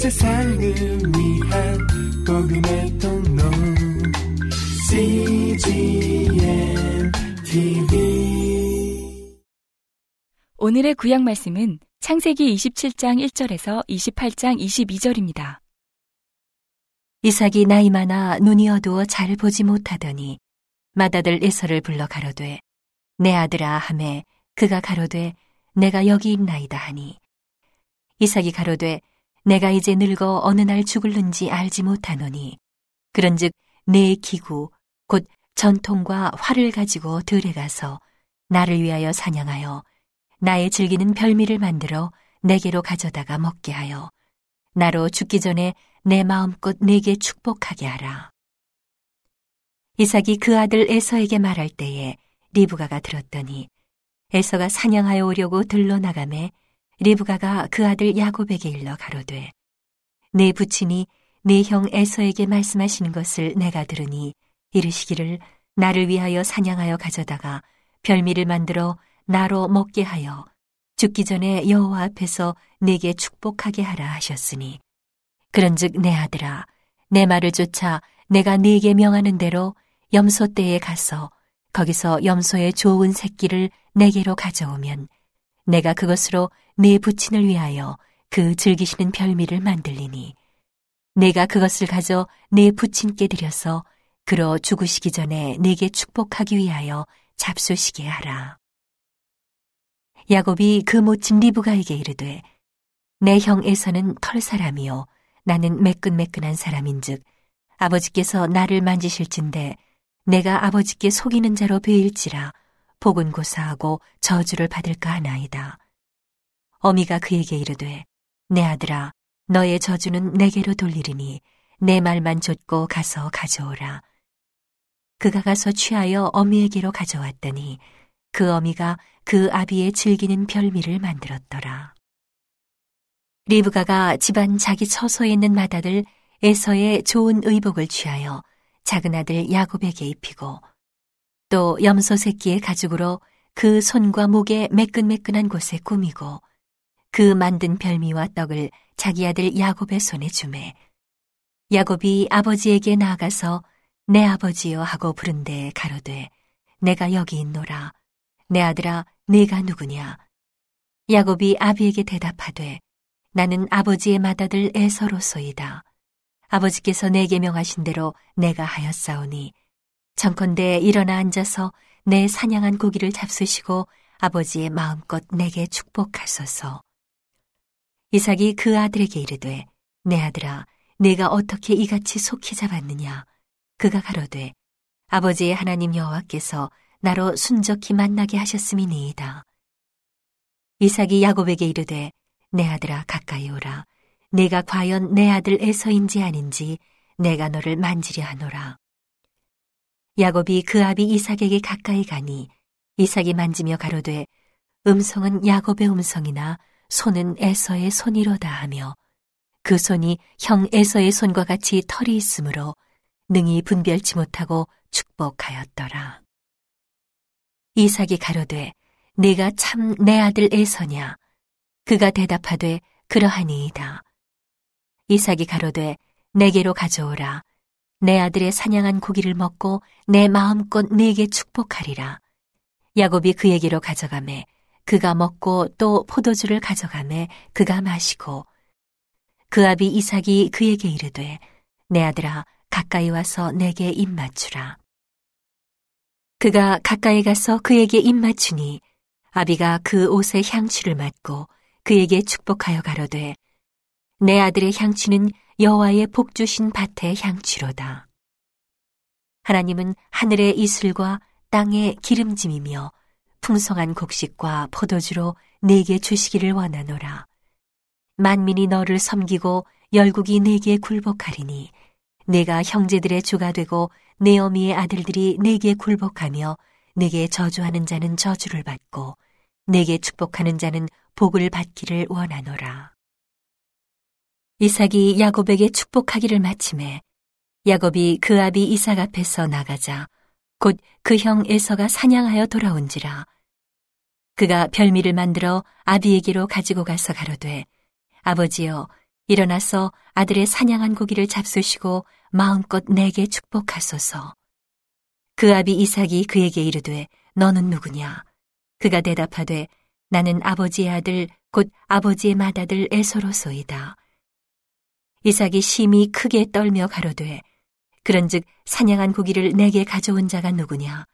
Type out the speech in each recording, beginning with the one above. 세상을 위한 복음의 통로 cgmtv. 오늘의 구약 말씀은 창세기 27장 1절에서 28장 22절입니다. 이삭이 나이 많아 눈이 어두워 잘 보지 못하더니 맏아들 에서를 불러 가로되 내 아들아 하매 그가 가로되 내가 여기 있나이다 하니 이삭이 가로되 내가 이제 늙어 어느 날 죽을는지 알지 못하노니 그런즉 내 기구 곧 전통과 활을 가지고 들에 가서 나를 위하여 사냥하여 나의 즐기는 별미를 만들어 내게로 가져다가 먹게 하여 나로 죽기 전에 내 마음껏 내게 축복하게 하라. 이삭이 그 아들 에서에게 말할 때에 리브가가 들었더니 에서가 사냥하여 오려고 들러 나가매 리브가가 그 아들 야곱에게 일러 가로되 내 부친이 내 형 에서에게 말씀하신 것을 내가 들으니 이르시기를 나를 위하여 사냥하여 가져다가 별미를 만들어 나로 먹게 하여 죽기 전에 여호와 앞에서 내게 축복하게 하라 하셨으니 그런즉 내 아들아 내 말을 쫓아 내가 네게 명하는 대로 염소 떼에 가서 거기서 염소의 좋은 새끼를 내게로 가져오면 내가 그것으로 네 부친을 위하여 그 즐기시는 별미를 만들리니 내가 그것을 가져 네 부친께 드려서 그러 죽으시기 전에 네게 축복하기 위하여 잡수시게 하라. 야곱이 그 모친 리브가에게 이르되 내 형 에서는 털 사람이요 나는 매끈매끈한 사람인즉 아버지께서 나를 만지실진데 내가 아버지께 속이는 자로 베일지라 복은 고사하고 저주를 받을까 하나이다. 어미가 그에게 이르되 내 아들아 너의 저주는 내게로 돌리리니 내 말만 좇고 가서 가져오라. 그가 가서 취하여 어미에게로 가져왔더니 그 어미가 그 아비의 즐기는 별미를 만들었더라. 리브가가 집안 자기 처소에 있는 맏아들 에서의 좋은 의복을 취하여 작은 아들 야곱에게 입히고 또 염소 새끼의 가죽으로 그 손과 목에 매끈매끈한 곳에 꾸미고 그 만든 별미와 떡을 자기 아들 야곱의 손에 주매 야곱이 아버지에게 나아가서 내 아버지여 하고 부른데 가로되 내가 여기 있노라. 내 아들아 네가 누구냐. 야곱이 아비에게 대답하되 나는 아버지의 맏아들 에서로소이다. 아버지께서 내게 명하신 대로 내가 하였사오니 청컨대 일어나 앉아서 내 사냥한 고기를 잡수시고 아버지의 마음껏 내게 축복하소서. 이삭이 그 아들에게 이르되 내 아들아 네가 어떻게 이같이 속히 잡았느냐. 그가 가로되 아버지의 하나님 여호와께서 나로 순적히 만나게 하셨음이니이다. 이삭이 야곱에게 이르되 내 아들아 가까이 오라. 내가 과연 내 아들 에서인지 아닌지 내가 너를 만지려 하노라. 야곱이 그 아비 이삭에게 가까이 가니 이삭이 만지며 가로되 음성은 야곱의 음성이나 손은 에서의 손이로다 하며 그 손이 형 에서의 손과 같이 털이 있으므로 능히 분별치 못하고 축복하였더라. 이삭이 가로되 네가 참 내 아들 에서냐. 그가 대답하되 그러하니이다. 이삭이 가로되 내게로 가져오라. 내 아들의 사냥한 고기를 먹고 내 마음껏 네게 축복하리라. 야곱이 그에게로 가져가매 그가 먹고 또 포도주를 가져가매 그가 마시고 그 아비 이삭이 그에게 이르되 내 아들아 가까이 와서 내게 입 맞추라. 그가 가까이 가서 그에게 입 맞추니 아비가 그 옷의 향취를 맡고 그에게 축복하여 가로되 내 아들의 향취는 여호와의 복 주신 밭의 향취로다. 하나님은 하늘의 이슬과 땅의 기름짐이며 풍성한 곡식과 포도주로 네게 주시기를 원하노라. 만민이 너를 섬기고 열국이 네게 굴복하리니 네가 형제들의 주가 되고 네 어미의 아들들이 네게 굴복하며 네게 저주하는 자는 저주를 받고 네게 축복하는 자는 복을 받기를 원하노라. 이삭이 야곱에게 축복하기를 마침에 야곱이 그 아비 이삭 앞에서 나가자 곧 그 형 에서가 사냥하여 돌아온지라. 그가 별미를 만들어 아비에게로 가지고 가서 가로되 아버지여 일어나서 아들의 사냥한 고기를 잡수시고 마음껏 내게 축복하소서. 그 아비 이삭이 그에게 이르되 너는 누구냐? 그가 대답하되 나는 아버지의 아들 곧 아버지의 맏아들 에서로소이다. 이삭이 심히 크게 떨며 가로되 그런즉 사냥한 고기를 내게 가져온 자가 누구냐?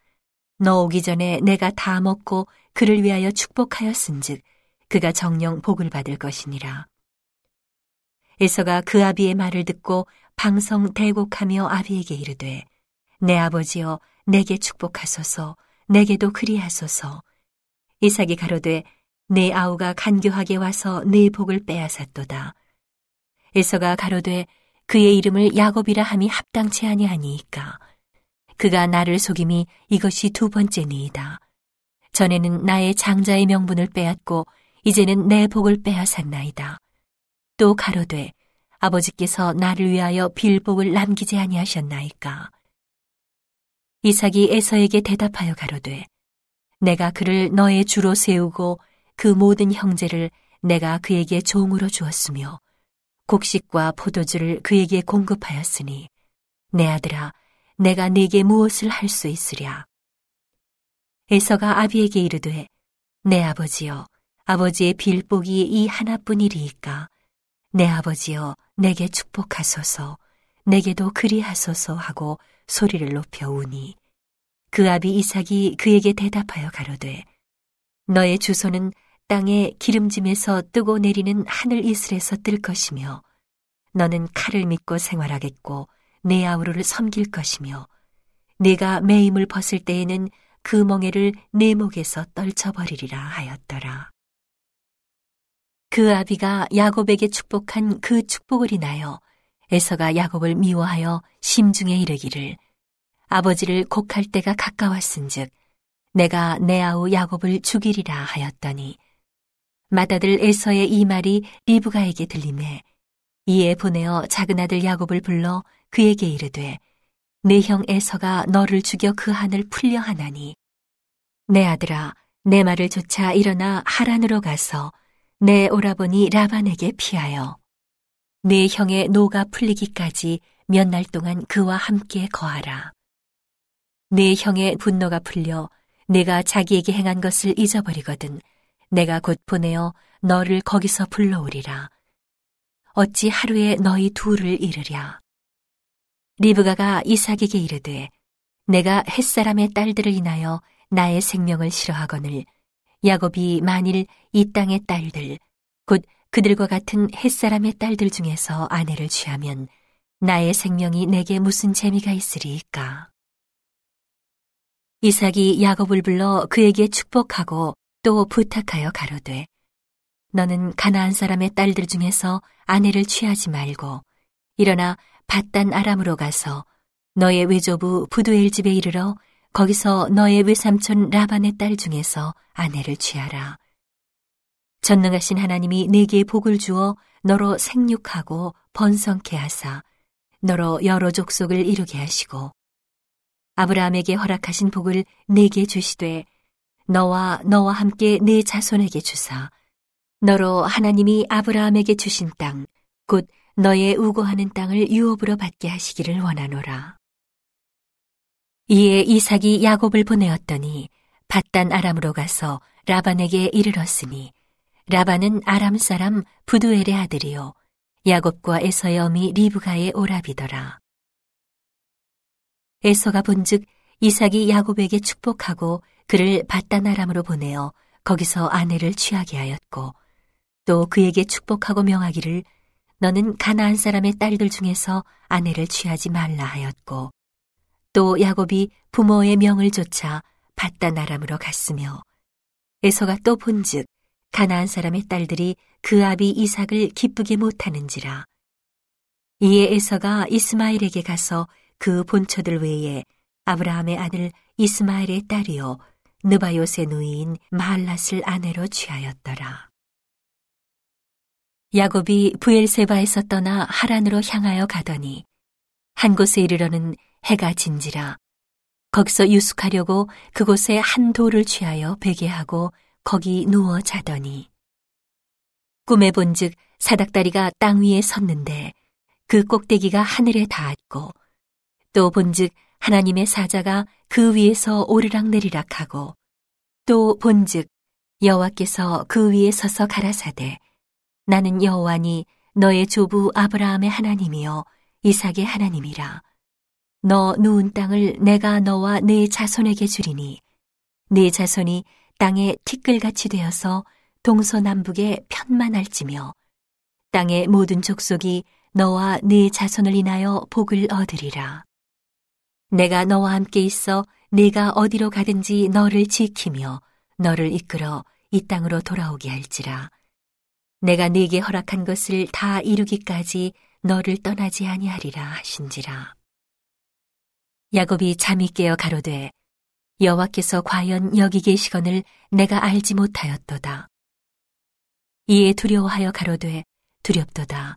너 오기 전에 내가 다 먹고 그를 위하여 축복하였은즉 그가 정녕 복을 받을 것이니라. 에서가 그 아비의 말을 듣고 방성 대곡하며 아비에게 이르되 내 아버지여 내게 축복하소서 내게도 그리하소서. 이삭이 가로되 내 아우가 간교하게 와서 내 복을 빼앗았도다. 에서가 가로되 그의 이름을 야곱이라 함이 합당치 아니하니이까. 그가 나를 속임이 이것이 두 번째니이다. 전에는 나의 장자의 명분을 빼앗고 이제는 내 복을 빼앗았나이다. 또 가로되 아버지께서 나를 위하여 빌복을 남기지 아니하셨나이까. 이삭이 에서에게 대답하여 가로되 내가 그를 너의 주로 세우고 그 모든 형제를 내가 그에게 종으로 주었으며 곡식과 포도주를 그에게 공급하였으니 내 아들아 내가 네게 무엇을 할 수 있으랴. 에서가 아비에게 이르되 내 아버지여 아버지의 빌복이 이 하나뿐이리이까. 내 아버지여 내게 축복하소서 내게도 그리하소서 하고 소리를 높여 우니 그 아비 이삭이 그에게 대답하여 가로되 너의 주소는 땅의 기름짐에서 뜨고 내리는 하늘 이슬에서 뜰 것이며 너는 칼을 믿고 생활하겠고 내 아우를 섬길 것이며 네가 매임을 벗을 때에는 그 멍에를 내 목에서 떨쳐버리리라 하였더라. 그 아비가 야곱에게 축복한 그 축복을 인하여 에서가 야곱을 미워하여 심중에 이르기를 아버지를 곡할 때가 가까웠은즉 내가 내 아우 야곱을 죽이리라 하였더니 맏아들 에서의 이 말이 리브가에게 들리매 이에 보내어 작은 아들 야곱을 불러 그에게 이르되 내 형 에서가 너를 죽여 그 한을 풀려 하나니 내 아들아 내 말을 조차 일어나 하란으로 가서 내 오라버니 라반에게 피하여 내 형의 노가 풀리기까지 몇 날 동안 그와 함께 거하라. 내 형의 분노가 풀려 내가 자기에게 행한 것을 잊어버리거든 내가 곧 보내어 너를 거기서 불러오리라. 어찌 하루에 너희 둘을 잃으랴. 리브가가 이삭에게 이르되 내가 햇사람의 딸들을 인하여 나의 생명을 싫어하거늘 야곱이 만일 이 땅의 딸들 곧 그들과 같은 햇사람의 딸들 중에서 아내를 취하면 나의 생명이 내게 무슨 재미가 있으리이까. 이삭이 야곱을 불러 그에게 축복하고 또 부탁하여 가로되 너는 가나안 사람의 딸들 중에서 아내를 취하지 말고 일어나 밧단 아람으로 가서 너의 외조부 부두엘 집에 이르러 거기서 너의 외삼촌 라반의 딸 중에서 아내를 취하라. 전능하신 하나님이 네게 복을 주어 너로 생육하고 번성케 하사 너로 여러 족속을 이루게 하시고 아브라함에게 허락하신 복을 네게 주시되 너와 함께 네 자손에게 주사 너로 하나님이 아브라함에게 주신 땅 곧 너의 우고하는 땅을 유업으로 받게 하시기를 원하노라. 이에 이삭이 야곱을 보내었더니 밧단 아람으로 가서 라반에게 이르렀으니 라반은 아람 사람 부두엘의 아들이요 야곱과 에서의 어미 리브가의 오라비더라. 에서가 본즉 이삭이 야곱에게 축복하고 그를 밧단 아람으로 보내어 거기서 아내를 취하게 하였고 또 그에게 축복하고 명하기를 너는 가나안 사람의 딸들 중에서 아내를 취하지 말라 하였고 또 야곱이 부모의 명을 조차 밧단 아람으로 갔으며 에서가 또 본즉 가나안 사람의 딸들이 그 아비 이삭을 기쁘게 못하는지라. 이에 에서가 이스마엘에게 가서 그 본처들 외에 아브라함의 아들 이스마엘의 딸이요 느바요의 누이인 마할랏을 아내로 취하였더라. 야곱이 브엘세바에서 떠나 하란으로 향하여 가더니 한 곳에 이르러는 해가 진지라. 거기서 유숙하려고 그곳에 한 돌을 취하여 베개하고 거기 누워 자더니 꿈에 본즉 사닥다리가 땅 위에 섰는데 그 꼭대기가 하늘에 닿았고 또 본즉 하나님의 사자가 그 위에서 오르락내리락 하고 또 본즉 여호와께서 그 위에 서서 가라사대 나는 여호와니 너의 조부 아브라함의 하나님이요 이삭의 하나님이라. 너 누운 땅을 내가 너와 네 자손에게 주리니 네 자손이 땅에 티끌같이 되어서 동서남북에 편만할지며 땅의 모든 족속이 너와 네 자손을 인하여 복을 얻으리라. 내가 너와 함께 있어 네가 어디로 가든지 너를 지키며 너를 이끌어 이 땅으로 돌아오게 할지라. 내가 네게 허락한 것을 다 이루기까지 너를 떠나지 아니하리라 하신지라. 야곱이 잠이 깨어 가로되 여호와께서 과연 여기 계시거늘 내가 알지 못하였도다. 이에 두려워하여 가로되 두렵도다.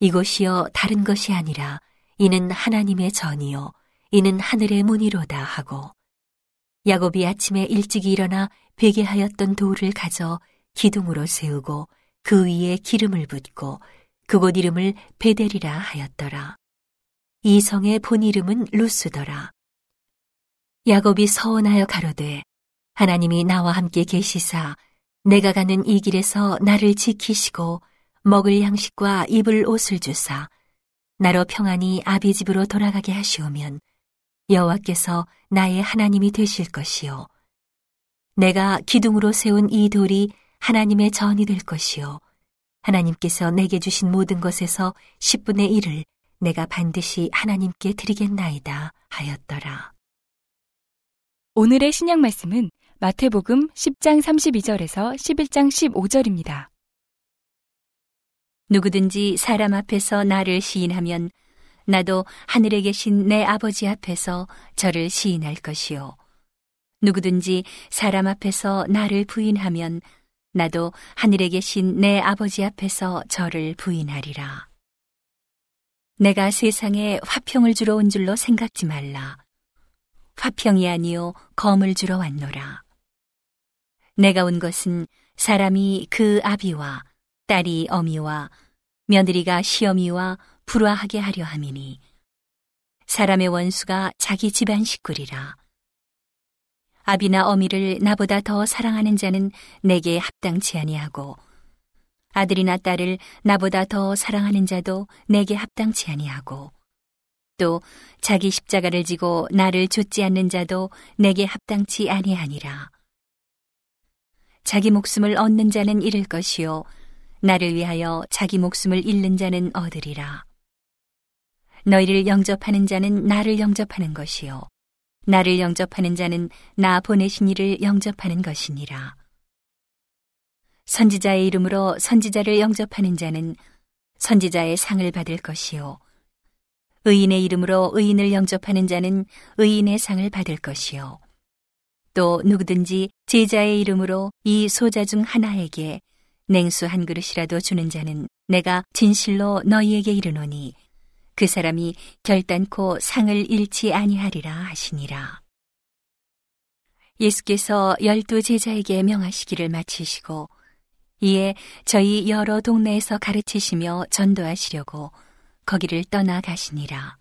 이곳이여 다른 것이 아니라 이는 하나님의 전이요 이는 하늘의 문이로다 하고 야곱이 아침에 일찍이 일어나 베개하였던 돌을 가져 기둥으로 세우고 그 위에 기름을 붓고 그곳 이름을 베델이라 하였더라. 이 성의 본 이름은 루스더라. 야곱이 서원하여 가로되 하나님이 나와 함께 계시사 내가 가는 이 길에서 나를 지키시고 먹을 양식과 입을 옷을 주사 나로 평안히 아비 집으로 돌아가게 하시오면 여호와께서 나의 하나님이 되실 것이요 내가 기둥으로 세운 이 돌이 하나님의 전이 될 것이요 하나님께서 내게 주신 모든 것에서 10분의 1을 내가 반드시 하나님께 드리겠나이다 하였더라. 오늘의 신약 말씀은 마태복음 10장 32절에서 11장 15절입니다. 누구든지 사람 앞에서 나를 시인하면 나도 하늘에 계신 내 아버지 앞에서 저를 시인할 것이요. 누구든지 사람 앞에서 나를 부인하면 나도 하늘에 계신 내 아버지 앞에서 저를 부인하리라. 내가 세상에 화평을 주러 온 줄로 생각지 말라. 화평이 아니요 검을 주러 왔노라. 내가 온 것은 사람이 그 아비와 딸이 어미와 며느리가 시어미와 불화하게 하려 함이니 사람의 원수가 자기 집안 식구리라. 아비나 어미를 나보다 더 사랑하는 자는 내게 합당치 아니하고 아들이나 딸을 나보다 더 사랑하는 자도 내게 합당치 아니하고 또 자기 십자가를 지고 나를 좇지 않는 자도 내게 합당치 아니하니라. 자기 목숨을 얻는 자는 잃을 것이요 나를 위하여 자기 목숨을 잃는 자는 얻으리라. 너희를 영접하는 자는 나를 영접하는 것이요 나를 영접하는 자는 나 보내신 이를 영접하는 것이니라. 선지자의 이름으로 선지자를 영접하는 자는 선지자의 상을 받을 것이요 의인의 이름으로 의인을 영접하는 자는 의인의 상을 받을 것이요 또 누구든지 제자의 이름으로 이 소자 중 하나에게 냉수 한 그릇이라도 주는 자는 내가 진실로 너희에게 이르노니 그 사람이 결단코 상을 잃지 아니하리라 하시니라. 예수께서 12 제자에게 명하시기를 마치시고 이에 저희 여러 동네에서 가르치시며 전도하시려고 거기를 떠나가시니라.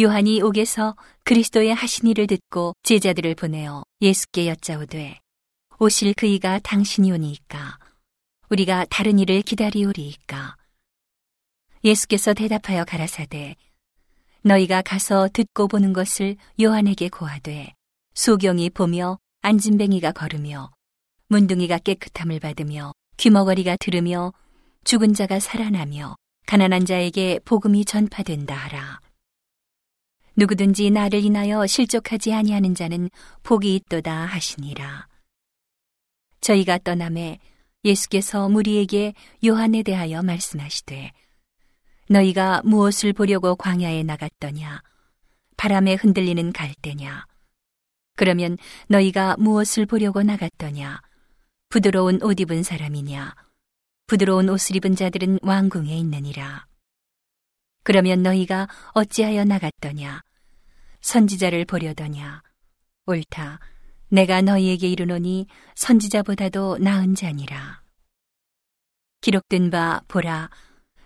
요한이 옥에서 그리스도의 하신 일을 듣고 제자들을 보내어 예수께 여짜오되 오실 그이가 당신이오니이까 우리가 다른 일을 기다리오리이까. 예수께서 대답하여 가라사대 너희가 가서 듣고 보는 것을 요한에게 고하되 소경이 보며 안진뱅이가 걸으며 문둥이가 깨끗함을 받으며 귀머거리가 들으며 죽은 자가 살아나며 가난한 자에게 복음이 전파된다 하라. 누구든지 나를 인하여 실족하지 아니하는 자는 복이 있도다 하시니라. 저희가 떠나매 예수께서 무리에게 요한에 대하여 말씀하시되 너희가 무엇을 보려고 광야에 나갔더냐? 바람에 흔들리는 갈대냐? 그러면 너희가 무엇을 보려고 나갔더냐? 부드러운 옷 입은 사람이냐? 부드러운 옷을 입은 자들은 왕궁에 있느니라. 그러면 너희가 어찌하여 나갔더냐? 선지자를 보려더냐? 옳다. 내가 너희에게 이르노니 선지자보다도 나은 자니라. 기록된 바 보라,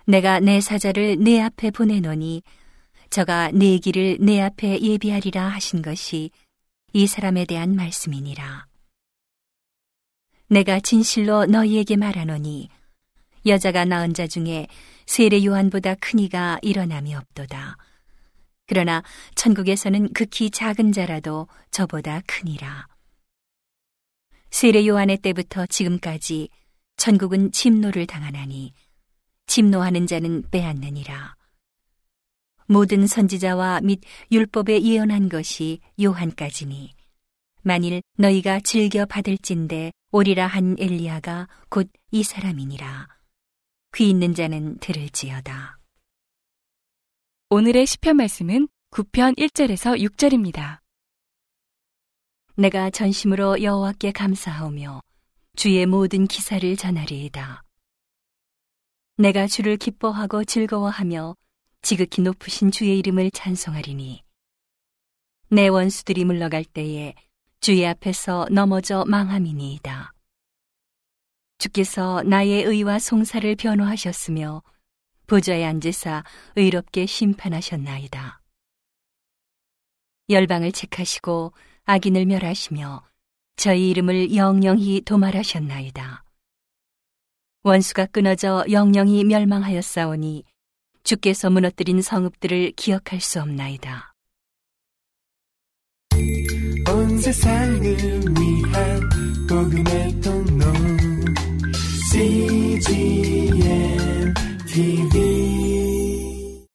내가 내 사자를 네 앞에 보내노니 저가 네 길을 네 앞에 예비하리라 하신 것이 이 사람에 대한 말씀이니라. 내가 진실로 너희에게 말하노니 여자가 낳은 자 중에 세례 요한보다 큰 이가 일어남이 없도다. 그러나 천국에서는 극히 작은 자라도 저보다 크니라. 세례 요한의 때부터 지금까지 천국은 침노를 당하나니 침노하는 자는 빼앗느니라. 모든 선지자와 및 율법에 예언한 것이 요한까지니 만일 너희가 즐겨 받을진대 오리라 한 엘리야가 곧 이 사람이니라. 귀 있는 자는 들을지어다. 오늘의 시편 말씀은 9편 1절에서 6절입니다. 내가 전심으로 여호와께 감사하오며 주의 모든 기사를 전하리이다. 내가 주를 기뻐하고 즐거워하며 지극히 높으신 주의 이름을 찬송하리니 내 원수들이 물러갈 때에 주의 앞에서 넘어져 망함이니이다. 주께서 나의 의와 송사를 변호하셨으며 보좌에 앉으사 의롭게 심판하셨나이다. 열방을 책하시고 악인을 멸하시며 저희 이름을 영영히 도말하셨나이다. 원수가 끊어져 영영히 멸망하였사오니 주께서 무너뜨린 성읍들을 기억할 수 없나이다. 온 세상을 위한 복음의 통로 CGMTV